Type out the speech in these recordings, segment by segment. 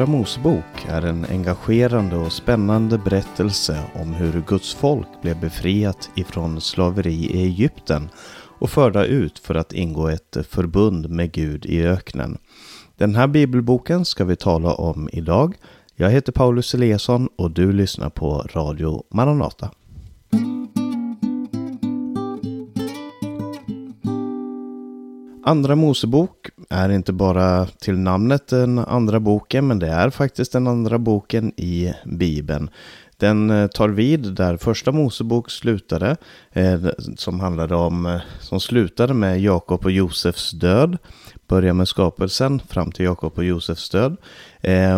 Andra Mosebok är en engagerande och spännande berättelse om hur Guds folk blev befriat ifrån slaveri i Egypten och förda ut för att ingå ett förbund med Gud i öknen. Den här bibelboken ska vi tala om idag. Jag heter Paulus Eliasson och du lyssnar på Radio Maranata. Andra Mosebok är inte bara till namnet den andra boken, men det är faktiskt den andra boken i Bibeln. Den tar vid där första Mosebok slutade, som slutade med Jakob och Josefs död. Börjar med skapelsen fram till Jakob och Josefs död.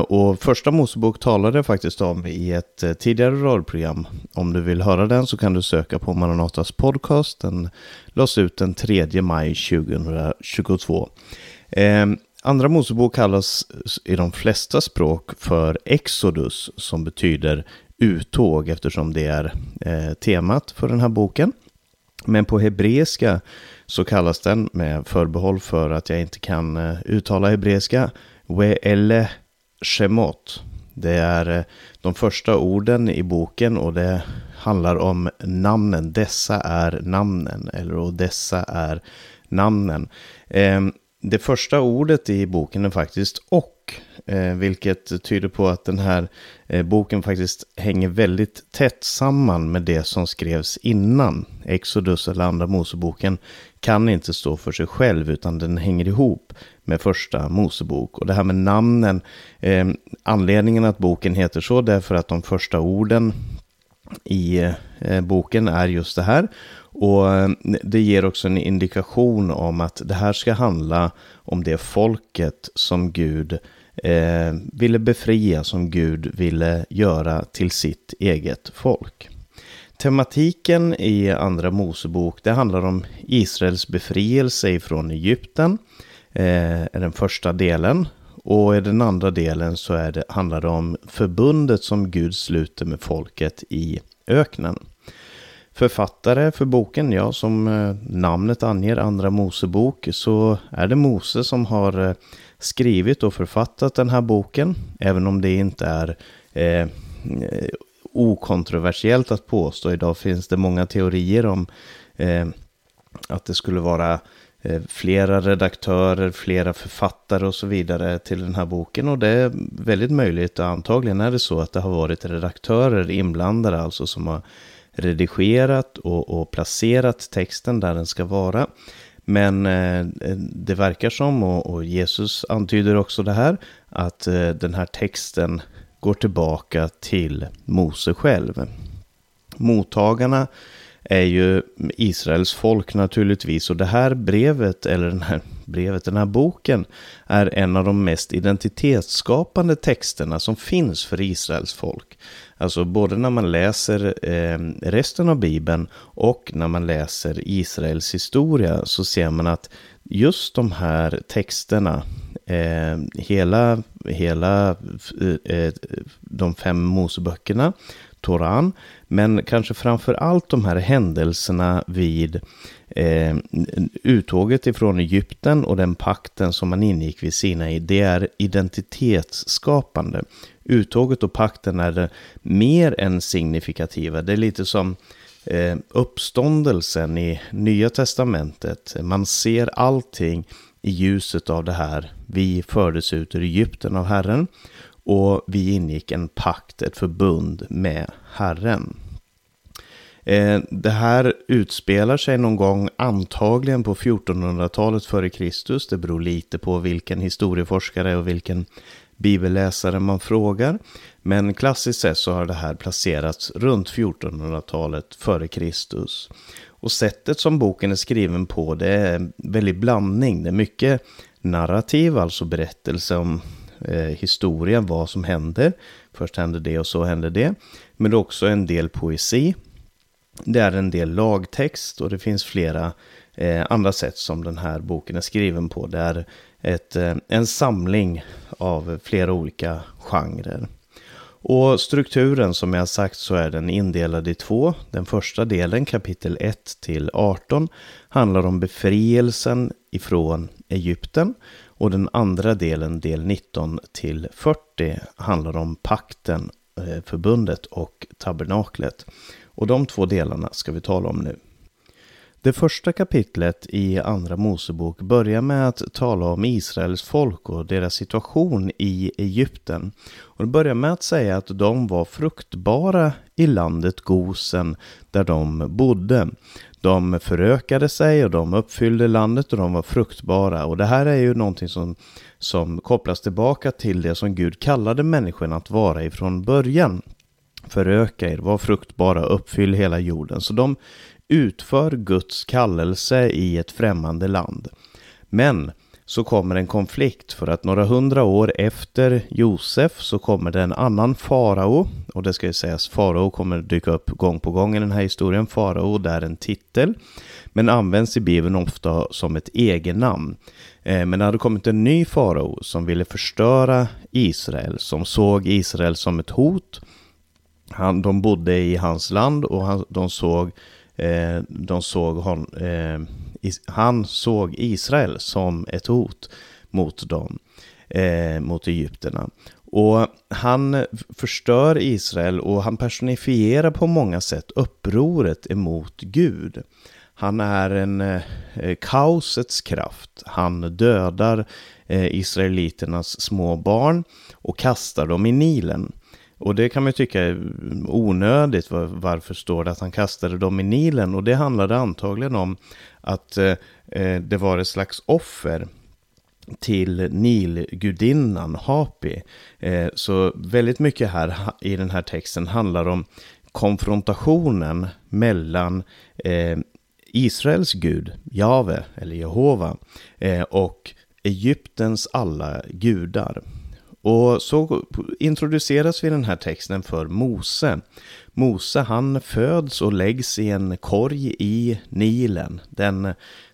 Och första Mosebok talade faktiskt om i ett tidigare radioprogram. Om du vill höra den så kan du söka på Maranatas podcast. Den lades ut den 3 maj 2022. Andra Mosebok kallas i de flesta språk för Exodus, som betyder uttåg, eftersom det är temat för den här boken. Men på hebreiska så kallas den, med förbehåll för att jag inte kan uttala hebreiska, ve-ele shemot. Det är de första orden i boken och det handlar om namnen. Dessa är namnen, eller och dessa är namnen. Det första ordet i boken är faktiskt och, vilket tyder på att den här boken faktiskt hänger väldigt tätt samman med det som skrevs innan. Exodus eller Andra Moseboken kan inte stå för sig själv, utan den hänger ihop med första Mosebok. Och det här med namnen, anledningen att boken heter så, därför att de första orden i boken är just det här. Och det ger också en indikation om att det här ska handla om det folket som Gud ville befria, som Gud ville göra till sitt eget folk. Tematiken i Andra Mosebok, det handlar om Israels befrielse från Egypten, är den första delen. Och i den andra delen så handlar det om förbundet som Gud sluter med folket i öknen. Författare för boken, ja, som namnet anger, Andra Mosebok, så är det Moses som har skrivit och författat den här boken. Även om det inte är okontroversiellt att påstå. Idag finns det många teorier om att det skulle vara flera redaktörer, flera författare och så vidare till den här boken, och det är väldigt möjligt, och antagligen är det så att det har varit redaktörer inblandade, alltså som har redigerat och placerat texten där den ska vara. Men det verkar som, och Jesus antyder också det här, att den här texten går tillbaka till Mose själv. Mottagarna är ju Israels folk naturligtvis, och det här brevet, eller den här boken, är en av de mest identitetsskapande texterna som finns för Israels folk. Alltså både när man läser resten av Bibeln och när man läser Israels historia, så ser man att just de här texterna, hela de 5 Moseböckerna, Toran, men kanske framför allt de här händelserna vid uttåget ifrån Egypten och den pakten som man ingick vid Sinai, det är identitetsskapande. Uttåget och pakten är mer än signifikativa. Det är lite som uppståndelsen i Nya testamentet. Man ser allting i ljuset av det här. Vi fördes ut ur Egypten av Herren. Och vi ingick en pakt, ett förbund med Herren. Det här utspelar sig någon gång antagligen på 1400-talet före Kristus. Det beror lite på vilken historieforskare och vilken bibelläsare man frågar. Men klassiskt sett så har det här placerats runt 1400-talet före Kristus. Och sättet som boken är skriven på, det är en väldig blandning. Det är mycket narrativ, alltså berättelse om historien, vad som händer. Först hände det och så hände det. Men det är också en del poesi. Det är en del lagtext, och det finns flera andra sätt som den här boken är skriven på. Det är en samling av flera olika genrer. Och strukturen, som jag sagt, så är den indelad i 2. Den första delen, kapitel 1 till 18, handlar om befrielsen ifrån Egypten. Och den andra delen, del 19 till 40, handlar om pakten, förbundet och tabernaklet. Och de två delarna ska vi tala om nu. Det första kapitlet i Andra Mosebok börjar med att tala om Israels folk och deras situation i Egypten. Och det börjar med att säga att de var fruktbara i landet Gosen där de bodde. De förökade sig och de uppfyllde landet och de var fruktbara. Och det här är ju någonting som kopplas tillbaka till det som Gud kallade människan att vara ifrån början. Föröka er, var fruktbara, uppfyll hela jorden. Så de utför Guds kallelse i ett främmande land. Men så kommer en konflikt, för att några 100 år efter Josef så kommer det en annan farao. Och det ska ju sägas, farao kommer dyka upp gång på gång i den här historien. Farao, det är en titel, men används i Bibeln ofta som ett egennamn. Men det hade kommit en ny farao som ville förstöra Israel, som såg Israel som ett hot. De bodde i hans land och han såg Israel som ett hot mot dem, mot egyptierna. Och han förstör Israel och han personifierar på många sätt upproret emot Gud. Han är en kaosets kraft. Han dödar israeliternas små barn och kastar dem i Nilen. Och det kan man ju tycka är onödigt, varför står det att han kastade dem i Nilen? Och det handlade antagligen om att det var ett slags offer till Nilgudinnan Hapi. Så väldigt mycket här i den här texten handlar om konfrontationen mellan Israels gud, Jahve eller Jehova, och Egyptens alla gudar. Och så introduceras vi i den här texten för Mose. Mose, han föds och läggs i en korg i Nilen.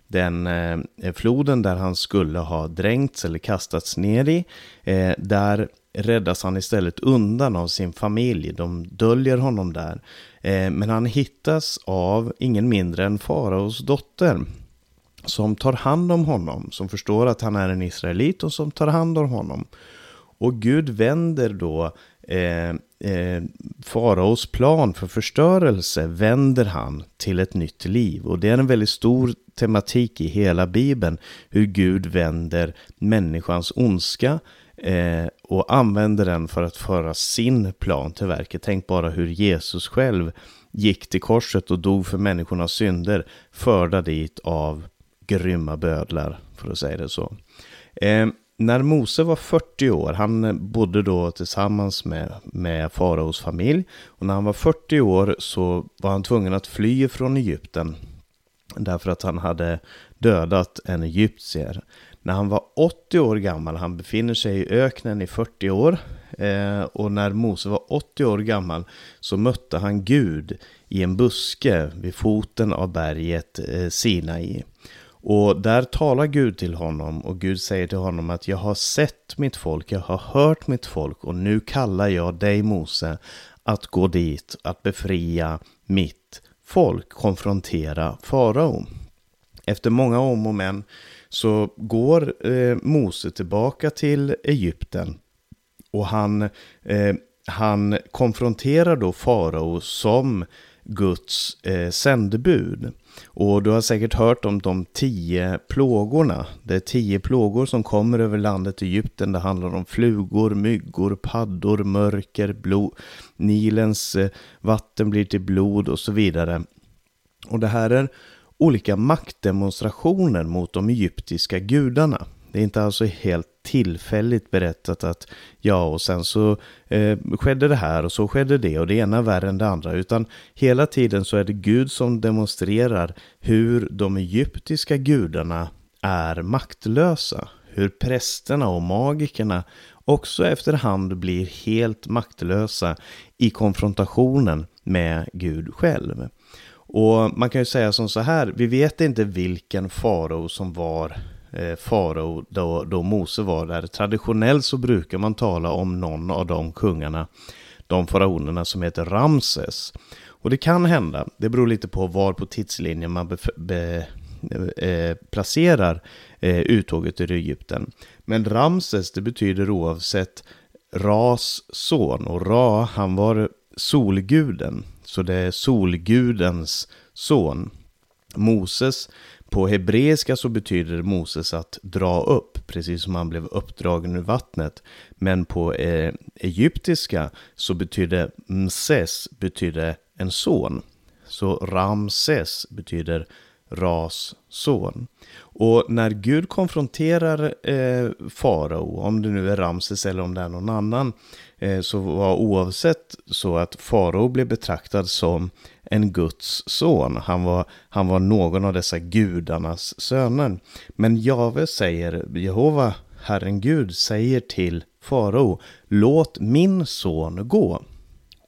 Den floden där han skulle ha dränkts eller kastats ner i. Där räddas han istället undan av sin familj. De döljer honom där. Men han hittas av ingen mindre än faraos dotter, som tar hand om honom. Som förstår att han är en israelit och som tar hand om honom. Och Gud vänder då faraos plan för förstörelse, vänder han till ett nytt liv. Och det är en väldigt stor tematik i hela Bibeln, hur Gud vänder människans ondska och använder den för att föra sin plan till verket. Tänk bara hur Jesus själv gick till korset och dog för människornas synder, förda dit av grymma bödlar, för att säga det så. När Mose var 40 år, han bodde då tillsammans med faraos familj, och när han var 40 år så var han tvungen att fly från Egypten därför att han hade dödat en egyptier. När han var 80 år gammal, han befinner sig i öknen i 40 år, och när Mose var 80 år gammal så mötte han Gud i en buske vid foten av berget Sinai. Och där talar Gud till honom, och Gud säger till honom att jag har sett mitt folk, jag har hört mitt folk, och nu kallar jag dig, Mose, att gå dit, att befria mitt folk, konfrontera farao. Efter många om och men så går Mose tillbaka till Egypten, och han konfronterar då farao som Guds sändebud. Och du har säkert hört om de 10 plågorna. Det är 10 plågor som kommer över landet Egypten. Det handlar om flugor, myggor, paddor, mörker, blod. Nilens vatten blir till blod och så vidare. Och det här är olika maktdemonstrationer mot de egyptiska gudarna. Det är inte alltså helt tillfälligt berättat att ja, och sen så skedde det här och så skedde det och det ena värre än det andra, utan hela tiden så är det Gud som demonstrerar hur de egyptiska gudarna är maktlösa, hur prästerna och magikerna också efterhand blir helt maktlösa i konfrontationen med Gud själv. Och man kan ju säga som så här, vi vet inte vilken farao som var farao då Mose var där. Traditionellt så brukar man tala om någon av de kungarna, de faraonerna, som heter Ramses. Och det kan hända, det beror lite på var på tidslinjen man placerar uttåget ur Egypten. Men Ramses, det betyder oavsett Ras son, och Ra, han var solguden, så det är solgudens son. Moses, på hebreiska så betyder Moses att dra upp, precis som han blev uppdragen ur vattnet. Men på egyptiska så betyder Mses betyder en son. Så Ramses betyder Ras son. Och när Gud konfronterar farao, om det nu är Ramses eller om det är någon annan, så var oavsett så att farao blev betraktad som en Guds son. Han var någon av dessa gudarnas söner. Men Jehova, Herren Gud, säger till farao: låt min son gå.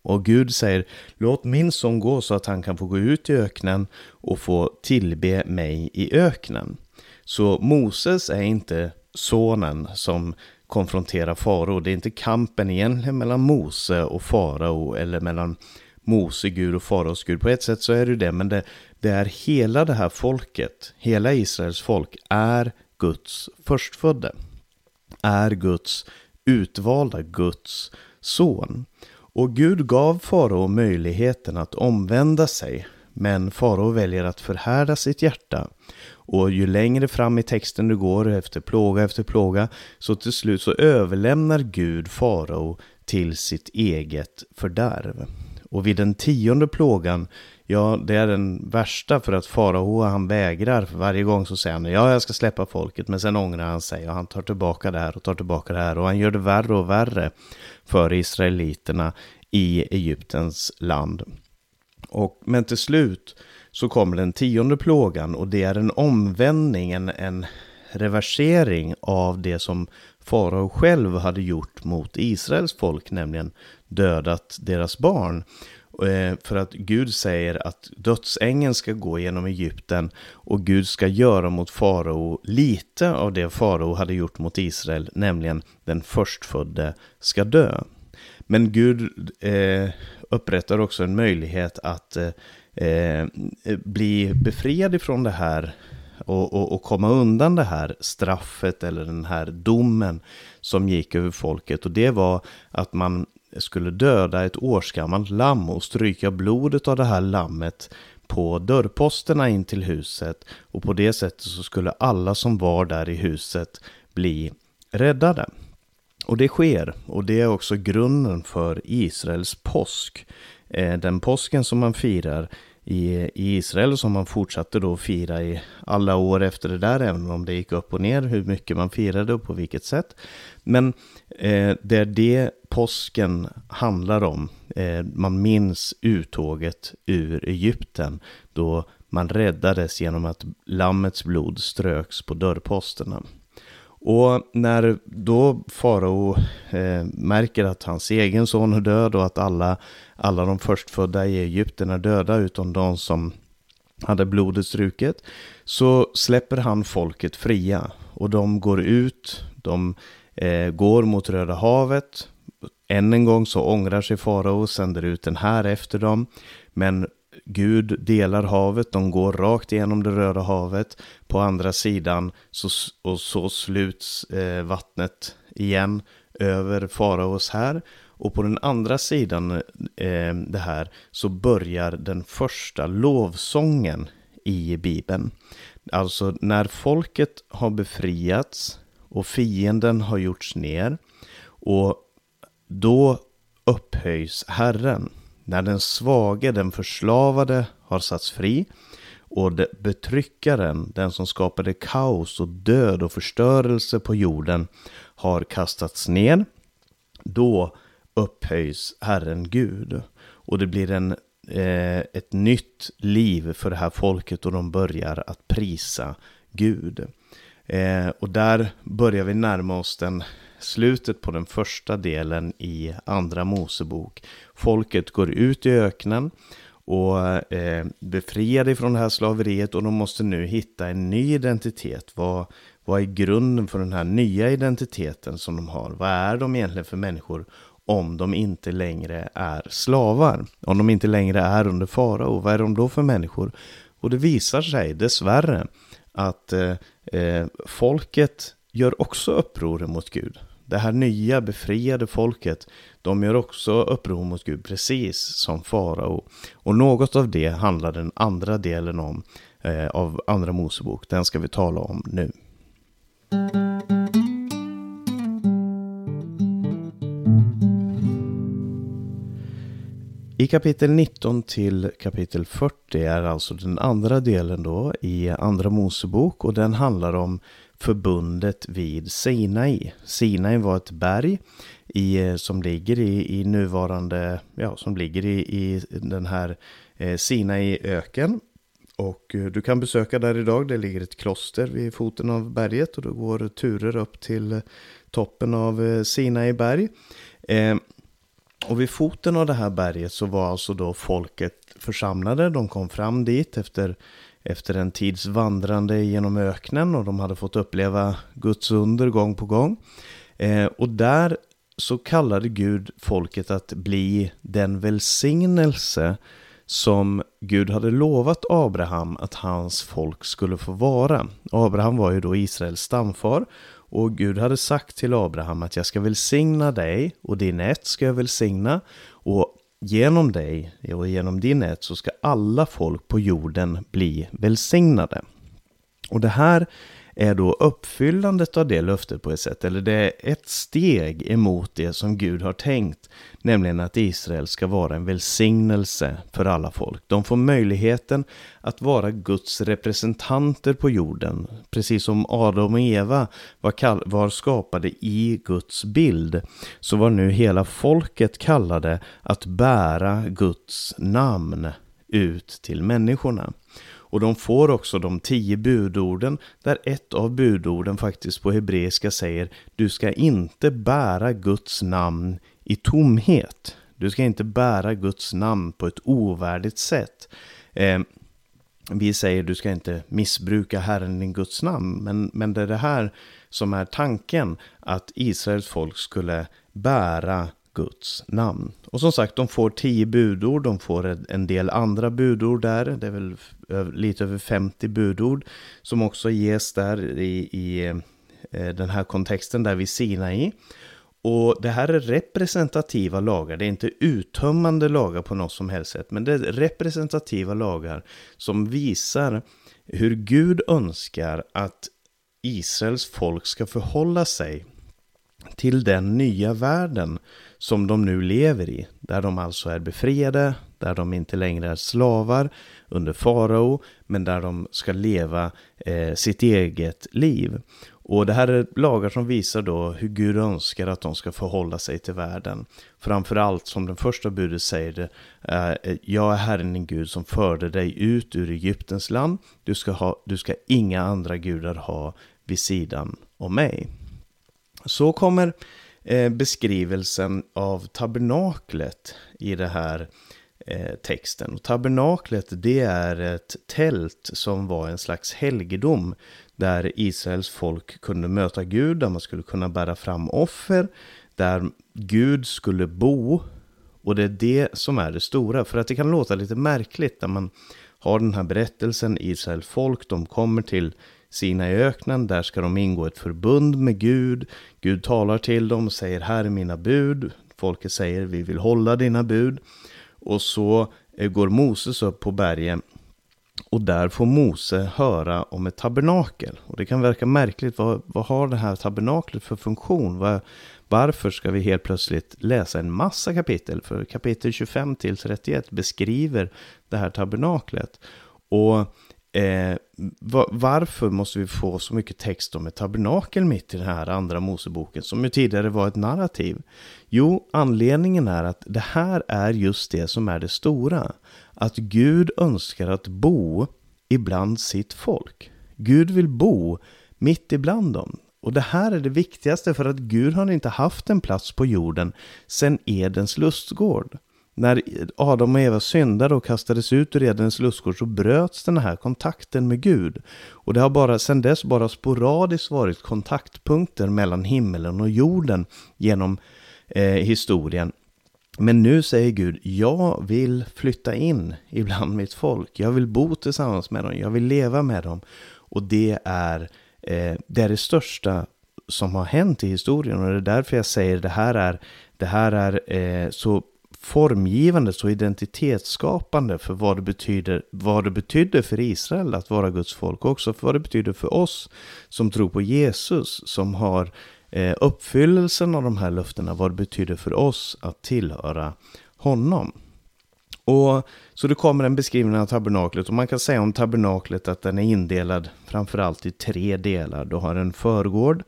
Och Gud säger: låt min son gå så att han kan få gå ut i öknen och få tillbe mig i öknen. Så Moses är inte sonen som konfronterar farao. Det är inte kampen egentligen mellan Mose och farao, eller mellan Mose Gud och faraos Gud. På ett sätt så är det det, men det är hela det här folket, hela Israels folk, är Guds förstfödde, är Guds utvalda, Guds son. Och Gud gav farao möjligheten att omvända sig, men farao väljer att förhärda sitt hjärta. Och ju längre fram i texten du går, efter plåga, så till slut så överlämnar Gud farao till sitt eget fördärv. Och vid den 10:e plågan, det är den värsta, för att farao, han vägrar. För varje gång så säger han: ja, jag ska släppa folket, men sen ångrar han sig och han tar tillbaka det här och tar tillbaka det här. Och han gör det värre och värre för israeliterna i Egyptens land. Men till slut så kommer den 10:e plågan, och det är en omvändning, en reversering av det som farao själv hade gjort mot Israels folk, nämligen dödat deras barn. För att Gud säger att dödsängeln ska gå genom Egypten, och Gud ska göra mot farao lite av det farao hade gjort mot Israel, nämligen den förstfödde ska dö. Men Gud upprättar också en möjlighet att bli befriad ifrån det här och komma undan det här straffet, eller den här domen som gick över folket. Och det var att man skulle döda ett årsgammalt lamm och stryka blodet av det här lammet på dörrposterna in till huset, och på det sättet så skulle alla som var där i huset bli räddade. Och det sker, och det är också grunden för Israels påsk. Den påsken som man firar i Israel, som man fortsatte då fira i alla år efter det där, även om det gick upp och ner hur mycket man firade och på vilket sätt. Men det är det påsken handlar om. Man minns uttåget ur Egypten, då man räddades genom att lammets blod ströks på dörrposterna. Och när då farao märker att hans egen son är död, och att alla de förstfödda i Egypten är döda utom de som hade blodet struket, så släpper han folket fria. Och de går ut, de går mot Röda havet. Än en gång så ångrar sig farao och sänder ut den här efter dem. Men Gud delar havet, de går rakt igenom det Röda havet. På andra sidan så sluts vattnet igen över faraos här. Och på den andra sidan det här så börjar den första lovsången i Bibeln. Alltså när folket har befriats och fienden har gjorts ner, och då upphöjs Herren. När den svage, den förslavade, har satts fri, och betryckaren, den som skapade kaos och död och förstörelse på jorden, har kastats ner, då upphöjs Herren Gud. Och det blir ett nytt liv för det här folket, och de börjar att prisa Gud. Och där börjar vi närma oss slutet på den första delen i Andra Mosebok. Folket går ut i öknen och befriade från det här slaveriet, och de måste nu hitta en ny identitet. Vad är grunden för den här nya identiteten som de har? Vad är de egentligen för människor om de inte längre är slavar? Om de inte längre är under farao, vad är de då för människor? Och det visar sig dessvärre att folket gör också uppror mot Gud. Det här nya befriade folket, de gör också uppror mot Gud, precis som farao. Och något av det handlar den andra delen om, av Andra Mosebok. Den ska vi tala om nu. I kapitel 19 till kapitel 40 är alltså den andra delen då i Andra Mosebok, och den handlar om förbundet vid Sinai. Sinai var ett berg som ligger i nuvarande, som ligger i den här Sinai-öken. Och du kan besöka där idag, det ligger ett kloster vid foten av berget och då går turer upp till toppen av Sinai-berg. Och vid foten av det här berget så var alltså då folket församlade. De kom fram dit efter en tids vandrande genom öknen, och de hade fått uppleva Guds under gång på gång. Och där så kallade Gud folket att bli den välsignelse som Gud hade lovat Abraham att hans folk skulle få vara. Abraham var ju då Israels stamfar, och Gud hade sagt till Abraham att jag ska välsigna dig och din ett ska jag välsigna, och genom dig och genom din ett så ska alla folk på jorden bli välsignade. Och det här är då uppfyllandet av det löftet på ett sätt, eller det är ett steg emot det som Gud har tänkt, nämligen att Israel ska vara en välsignelse för alla folk. De får möjligheten att vara Guds representanter på jorden, precis som Adam och Eva var skapade i Guds bild, så var nu hela folket kallade att bära Guds namn ut till människorna. Och de får också de 10 budorden, där ett av budorden faktiskt på hebreiska säger: du ska inte bära Guds namn i tomhet. Du ska inte bära Guds namn på ett ovärdigt sätt. Vi säger du ska inte missbruka Herren i Guds namn. Men det är det här som är tanken, att Israels folk skulle bära Guds namn. Och som sagt, de får 10 budord, de får en del andra budord där, det är väl lite över 50 budord som också ges där i den här kontexten där vi Sinai. Och det här är representativa lagar, det är inte uttömmande lagar på något som helst sätt, men det är representativa lagar som visar hur Gud önskar att Israels folk ska förhålla sig till den nya världen som de nu lever i, där de alltså är befriade, där de inte längre är slavar under farao, men där de ska leva sitt eget liv. Och det här är lagar som visar då hur Gud önskar att de ska förhålla sig till världen. Framförallt, som den första budet säger, jag är Herren din Gud som förde dig ut ur Egyptens land. Du ska inga andra gudar ha vid sidan om mig. Så kommer beskrivelsen av tabernaklet i det här texten. Och tabernaklet, det är ett tält som var en slags helgedom där Israels folk kunde möta Gud, där man skulle kunna bära fram offer, där Gud skulle bo. Och det är det som är det stora, för att det kan låta lite märkligt när man har den här berättelsen. Israels folk, de kommer till Sina i öknen, där ska de ingå ett förbund med Gud. Gud talar till dem och säger: här är mina bud. Folket säger: vi vill hålla dina bud. Och så går Moses upp på bergen, och där får Mose höra om ett tabernakel. Och det kan verka märkligt, vad har det här tabernaklet för funktion? Varför ska vi helt plötsligt läsa en massa kapitel? För kapitel 25 till 31 beskriver det här tabernaklet. Och varför måste vi få så mycket text om ett tabernakel mitt i den här andra Moseboken, som ju tidigare var ett narrativ? Jo, anledningen är att det här är just det som är det stora, att Gud önskar att bo ibland sitt folk. Gud vill bo mitt ibland dem. Och det här är det viktigaste, för att Gud har inte haft en plats på jorden sedan Edens lustgård. När Adam och Eva syndade och kastades ut ur Edens lustgård, så bröts den här kontakten med Gud. Och det har sedan dess bara sporadiskt varit kontaktpunkter mellan himmelen och jorden genom historien. Men nu säger Gud, jag vill flytta in ibland mitt folk. Jag vill bo tillsammans med dem. Jag vill leva med dem. Och det är det största som har hänt i historien. Och det är därför jag säger att det här är så formgivande, så identitetsskapande för vad det betyder för Israel att vara Guds folk. Och också för vad det betyder för oss som tror på Jesus, som har uppfyllelsen av de här löftena, vad det betyder för oss att tillhöra honom. Och så det kommer en beskrivning av tabernaklet, och man kan säga om tabernaklet att den är indelad framförallt i 3 delar. Du har en förgård,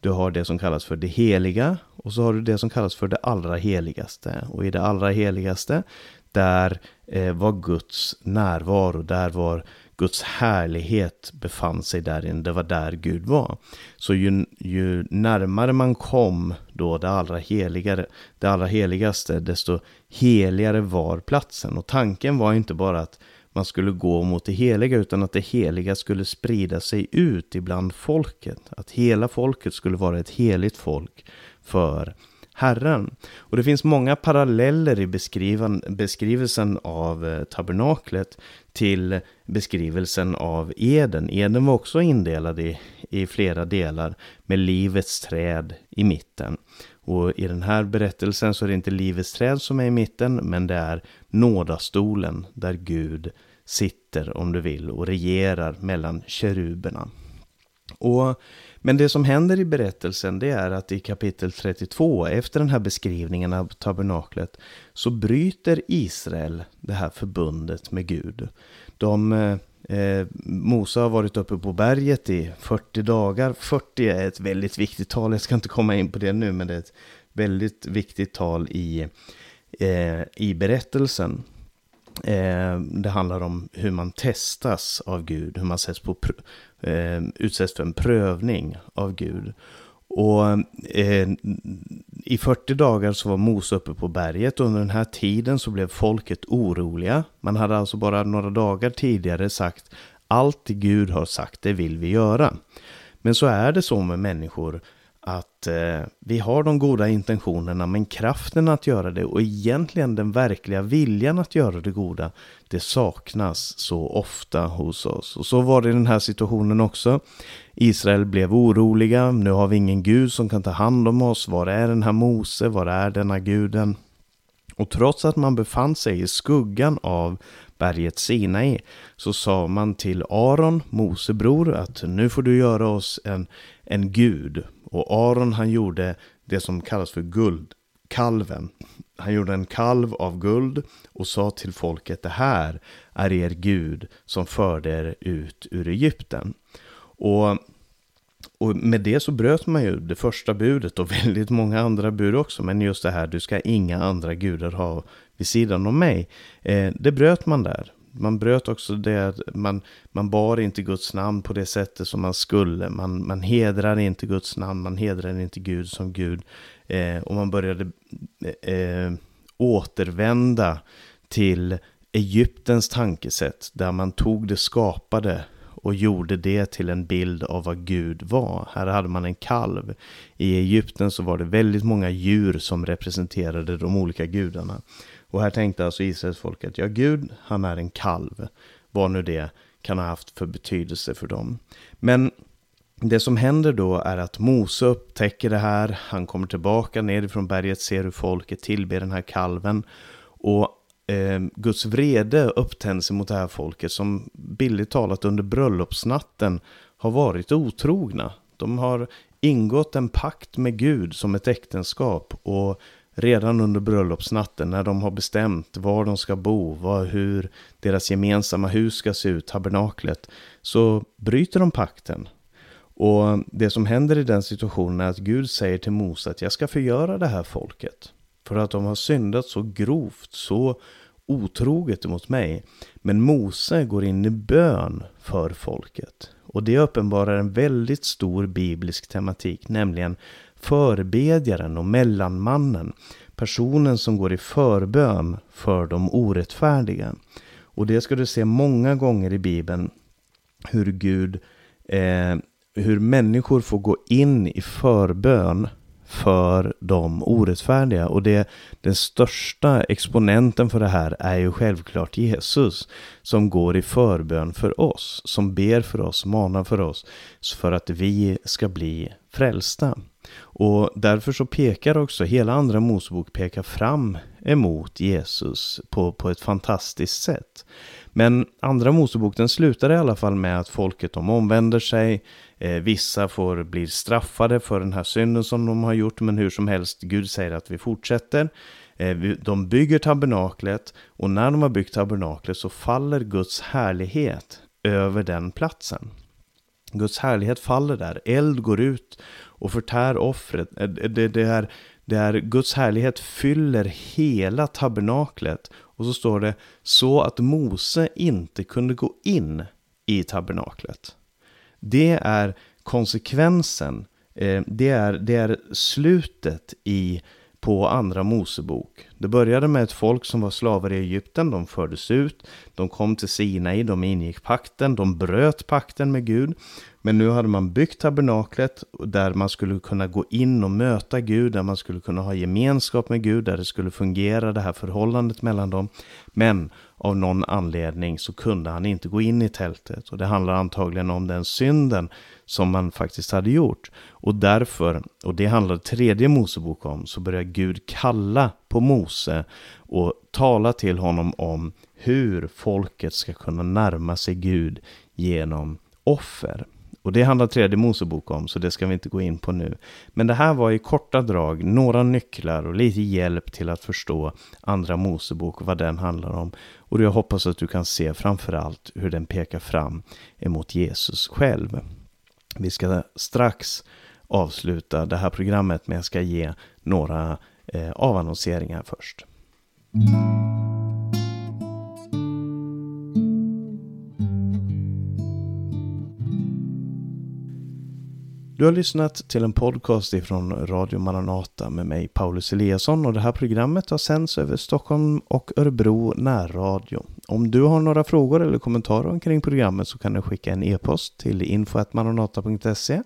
du har det som kallas för det heliga, och så har du det som kallas för det allra heligaste. Och i det allra heligaste, där var Guds närvaro, där var Guds härlighet, befann sig där inne. Det var där Gud var. Så ju närmare man kom då det allra heligaste, desto heligare var platsen. Och tanken var inte bara att man skulle gå mot det heliga, utan att det heliga skulle sprida sig ut ibland folket. Att hela folket skulle vara ett heligt folk för Herren. Och det finns många paralleller i beskrivelsen av tabernaklet till beskrivelsen av Eden. Eden var också indelad i flera delar med livets träd i mitten. Och i den här berättelsen så är det inte livets träd som är i mitten, men det är nådastolen där Gud sitter, om du vill, och regerar mellan keruberna. Men det som händer i berättelsen, det är att i kapitel 32, efter den här beskrivningen av tabernaklet, så bryter Israel det här förbundet med Gud. Mose har varit uppe på berget i 40 dagar. 40 är ett väldigt viktigt tal, jag ska inte komma in på det nu, men det är ett väldigt viktigt tal i berättelsen. Det handlar om hur man testas av Gud, hur man utsätts för en prövning av Gud. I 40 dagar så var Mose uppe på berget, och under den här tiden så blev folket oroliga. Man hade alltså bara några dagar tidigare sagt, allt Gud har sagt det vill vi göra. Men så är det så med människor att vi har de goda intentionerna, men kraften att göra det och egentligen den verkliga viljan att göra det goda, det saknas så ofta hos oss. Och så var det i den här situationen också. Israel blev oroliga, nu har vi ingen Gud som kan ta hand om oss, var är den här Mose, var är denna guden? Och trots att man befann sig i skuggan av berget Sinai, så sa man till Aron, Mose bror, att nu får du göra oss en gud. Och Aron, han gjorde det som kallas för guldkalven. Han gjorde en kalv av guld och sa till folket, det här är er gud som förde er ut ur Egypten. Och med det så bröt man ju det första budet och väldigt många andra bud också. Men just det här, du ska inga andra gudar ha vid sidan om mig. Det bröt man där. Man bröt också det att man bar inte Guds namn på det sättet som man skulle. Man hedrar inte Guds namn, man hedrar inte Gud som Gud. Och man började återvända till Egyptens tankesätt, där man tog det skapade och gjorde det till en bild av vad Gud var. Här hade man en kalv. I Egypten så var det väldigt många djur som representerade de olika gudarna. Och här tänkte alltså Israels folk att ja, Gud, han är en kalv. Vad nu det kan ha haft för betydelse för dem. Men det som händer då är att Mose upptäcker det här. Han kommer tillbaka ner från berget, ser hur folket tillber den här kalven. Och Guds vrede upptänds mot det här folket som billigt talat under bröllopsnatten har varit otrogna. De har ingått en pakt med Gud som ett äktenskap, och redan under bröllopsnatten när de har bestämt var de ska bo, hur deras gemensamma hus ska se ut, tabernaklet, så bryter de pakten. Och det som händer i den situationen är att Gud säger till Mose att jag ska förgöra det här folket. För att de har syndat så grovt, så otroget mot mig. Men Mose går in i bön för folket. Och det uppenbarar en väldigt stor biblisk tematik, nämligen förbedjaren och mellanmannen. Personen som går i förbön för de orättfärdiga. Och det ska du se många gånger i Bibeln, hur Gud, hur människor får gå in i förbön för de orättfärdiga. Och den största exponenten för det här är ju självklart Jesus, som går i förbön för oss, som ber för oss, manar för oss för att vi ska bli frälsta. Och därför så pekar också hela Andra Mosebok pekar fram emot Jesus på ett fantastiskt sätt. Men Andra Mosebok den slutar i alla fall med att folket de omvänder sig. Vissa blir straffade för den här synden som de har gjort, men hur som helst, Gud säger att vi fortsätter. De bygger tabernaklet, och när de har byggt tabernaklet så faller Guds härlighet över den platsen. Guds härlighet faller där, eld går ut och förtär offret. Det är Guds härlighet fyller hela tabernaklet. Och så står det så att Mose inte kunde gå in i tabernaklet. Det är konsekvensen, det är slutet på Andra Mosebok. Det började med ett folk som var slavar i Egypten, de fördes ut, de kom till Sinai, de ingick pakten, de bröt pakten med Gud. Men nu hade man byggt tabernaklet där man skulle kunna gå in och möta Gud, där man skulle kunna ha gemenskap med Gud, där det skulle fungera det här förhållandet mellan dem. Men av någon anledning så kunde han inte gå in i tältet, och det handlar antagligen om den synden som man faktiskt hade gjort. Och därför, och det handlar tredje Mosebok om, så börjar Gud kalla på Mose och tala till honom om hur folket ska kunna närma sig Gud genom offer. Och det handlar tredje Mosebok om, så det ska vi inte gå in på nu. Men det här var i korta drag några nycklar och lite hjälp till att förstå Andra Mosebok och vad den handlar om. Och jag hoppas att du kan se framförallt hur den pekar fram emot Jesus själv. Vi ska strax avsluta det här programmet, men jag ska ge några avannonseringar först. Du har lyssnat till en podcast ifrån Radio Maranata med mig, Paulus Eliasson, och det här programmet har sänds över Stockholm och Örebro närradio. Om du har några frågor eller kommentarer kring programmet så kan du skicka en e-post till info@maranata.se.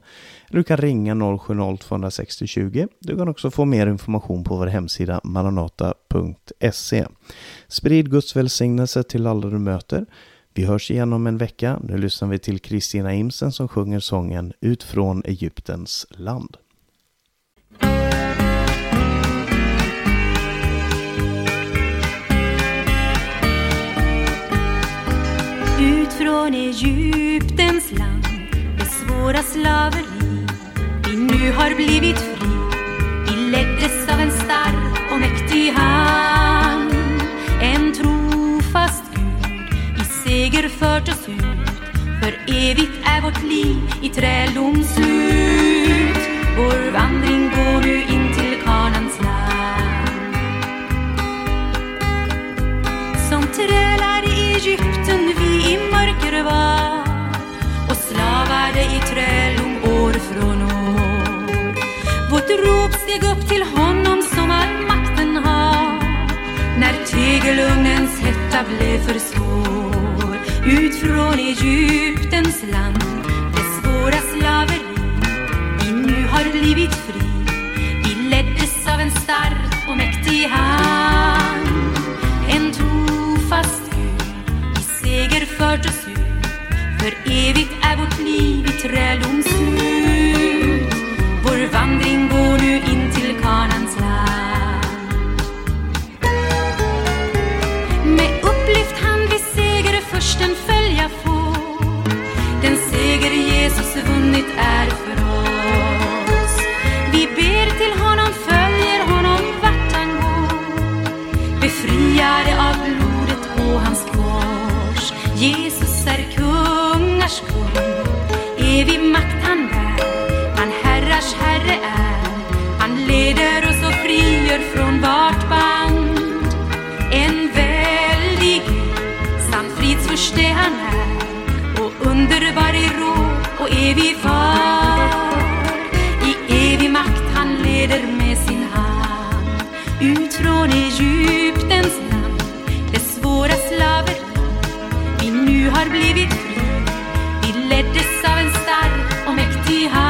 Du kan ringa 070 260 20. Du kan också få mer information på vår hemsida maranata.se. Sprid Guds välsignelse till alla du möter. Vi hörs igen om en vecka. Nu lyssnar vi till Kristina Imsen som sjunger sången Ut från Egyptens land. Ut från Egyptens land, det svåra slaveri vi nu har blivit fri. Vi leddes av en stark och mäktig hand, en trofast seger fört oss ut, för evigt är vårt liv i träldoms ut. Vår vandring går nu in till Kanans land, som trälade i Egypten vi i mörker var, och slavade i träldom år från år. Vårt rop steg upp till honom som all makten har, när tegelugnens hetta blev för svår. Ut från Egyptens land, det svåra slaveri vi nu har blivit fri. Vi leddes av en stark och mäktig hand, en trofast Gud i seger fört oss ut. För evigt är vårt liv i träldoms slut. Vår vandring går nu in till Kanans land, med upplyft hand vi seger först den följa få. Den seger Jesus vunnit är för oss. Vi ber till honom, följer honom vart han går, befriade av blodet på hans kors. Jesus är kungars kung, evig makt han bär. Han herrars herre är, han leder oss och frigör från vart band. En väldig först är han här, och underbar i ro och evig far. I evig makt han leder med sin hand. Ut från Egyptens land, det svåra slaveri vi nu har blivit fri. Vi leddes av en stark och mäktig hand.